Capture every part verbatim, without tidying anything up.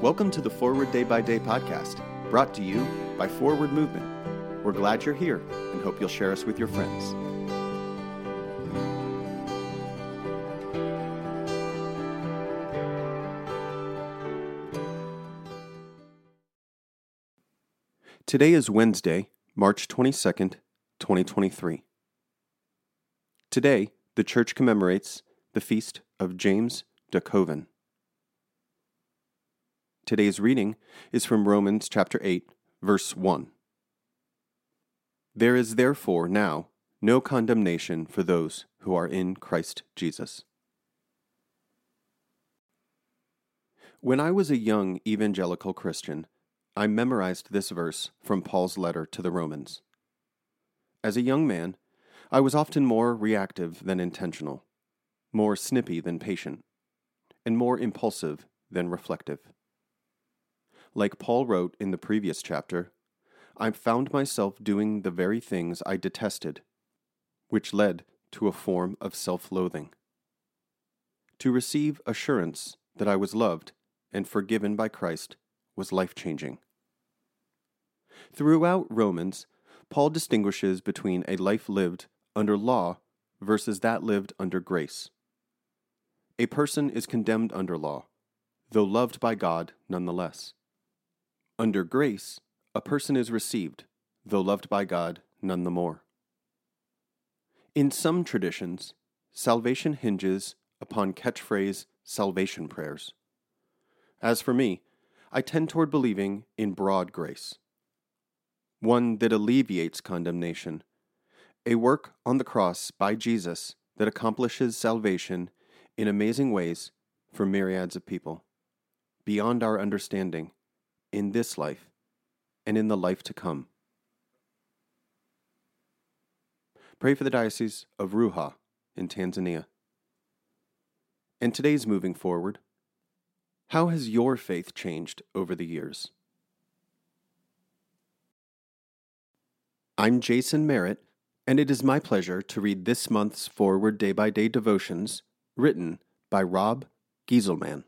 Welcome to the Forward Day by Day podcast, brought to you by Forward Movement. We're glad you're here and hope you'll share us with your friends. Today is Wednesday, March twenty-second, twenty twenty-three. Today, the Church commemorates the feast of James De Koven. Today's reading is from Romans chapter eight, verse one. There is therefore now no condemnation for those who are in Christ Jesus. When I was a young evangelical Christian, I memorized this verse from Paul's letter to the Romans. As a young man, I was often more reactive than intentional, more snippy than patient, and more impulsive than reflective. Like Paul wrote in the previous chapter, I found myself doing the very things I detested, which led to a form of self-loathing. To receive assurance that I was loved and forgiven by Christ was life-changing. Throughout Romans, Paul distinguishes between a life lived under law versus that lived under grace. A person is condemned under law, though loved by God nonetheless. Under grace, a person is received, though loved by God none the more. In some traditions, salvation hinges upon catchphrase salvation prayers. As for me, I tend toward believing in broad grace, one that alleviates condemnation, a work on the cross by Jesus that accomplishes salvation in amazing ways for myriads of people, beyond our understanding, in this life, and in the life to come. Pray for the Diocese of Ruaha in Tanzania. And today's moving forward, how has your faith changed over the years? I'm Jason Merritt, and it is my pleasure to read this month's Forward Day by Day devotions, written by Rob Gieselmann.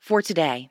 For today,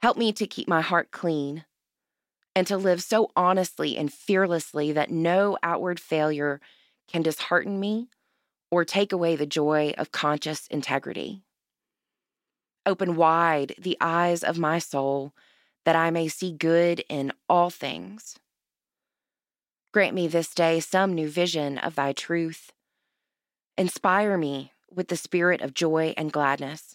Help me to keep my heart clean and to live so honestly and fearlessly that no outward failure can dishearten me or take away the joy of conscious integrity. Open wide the eyes of my soul that I may see good in all things. Grant me this day some new vision of thy truth. Inspire me with the spirit of joy and gladness,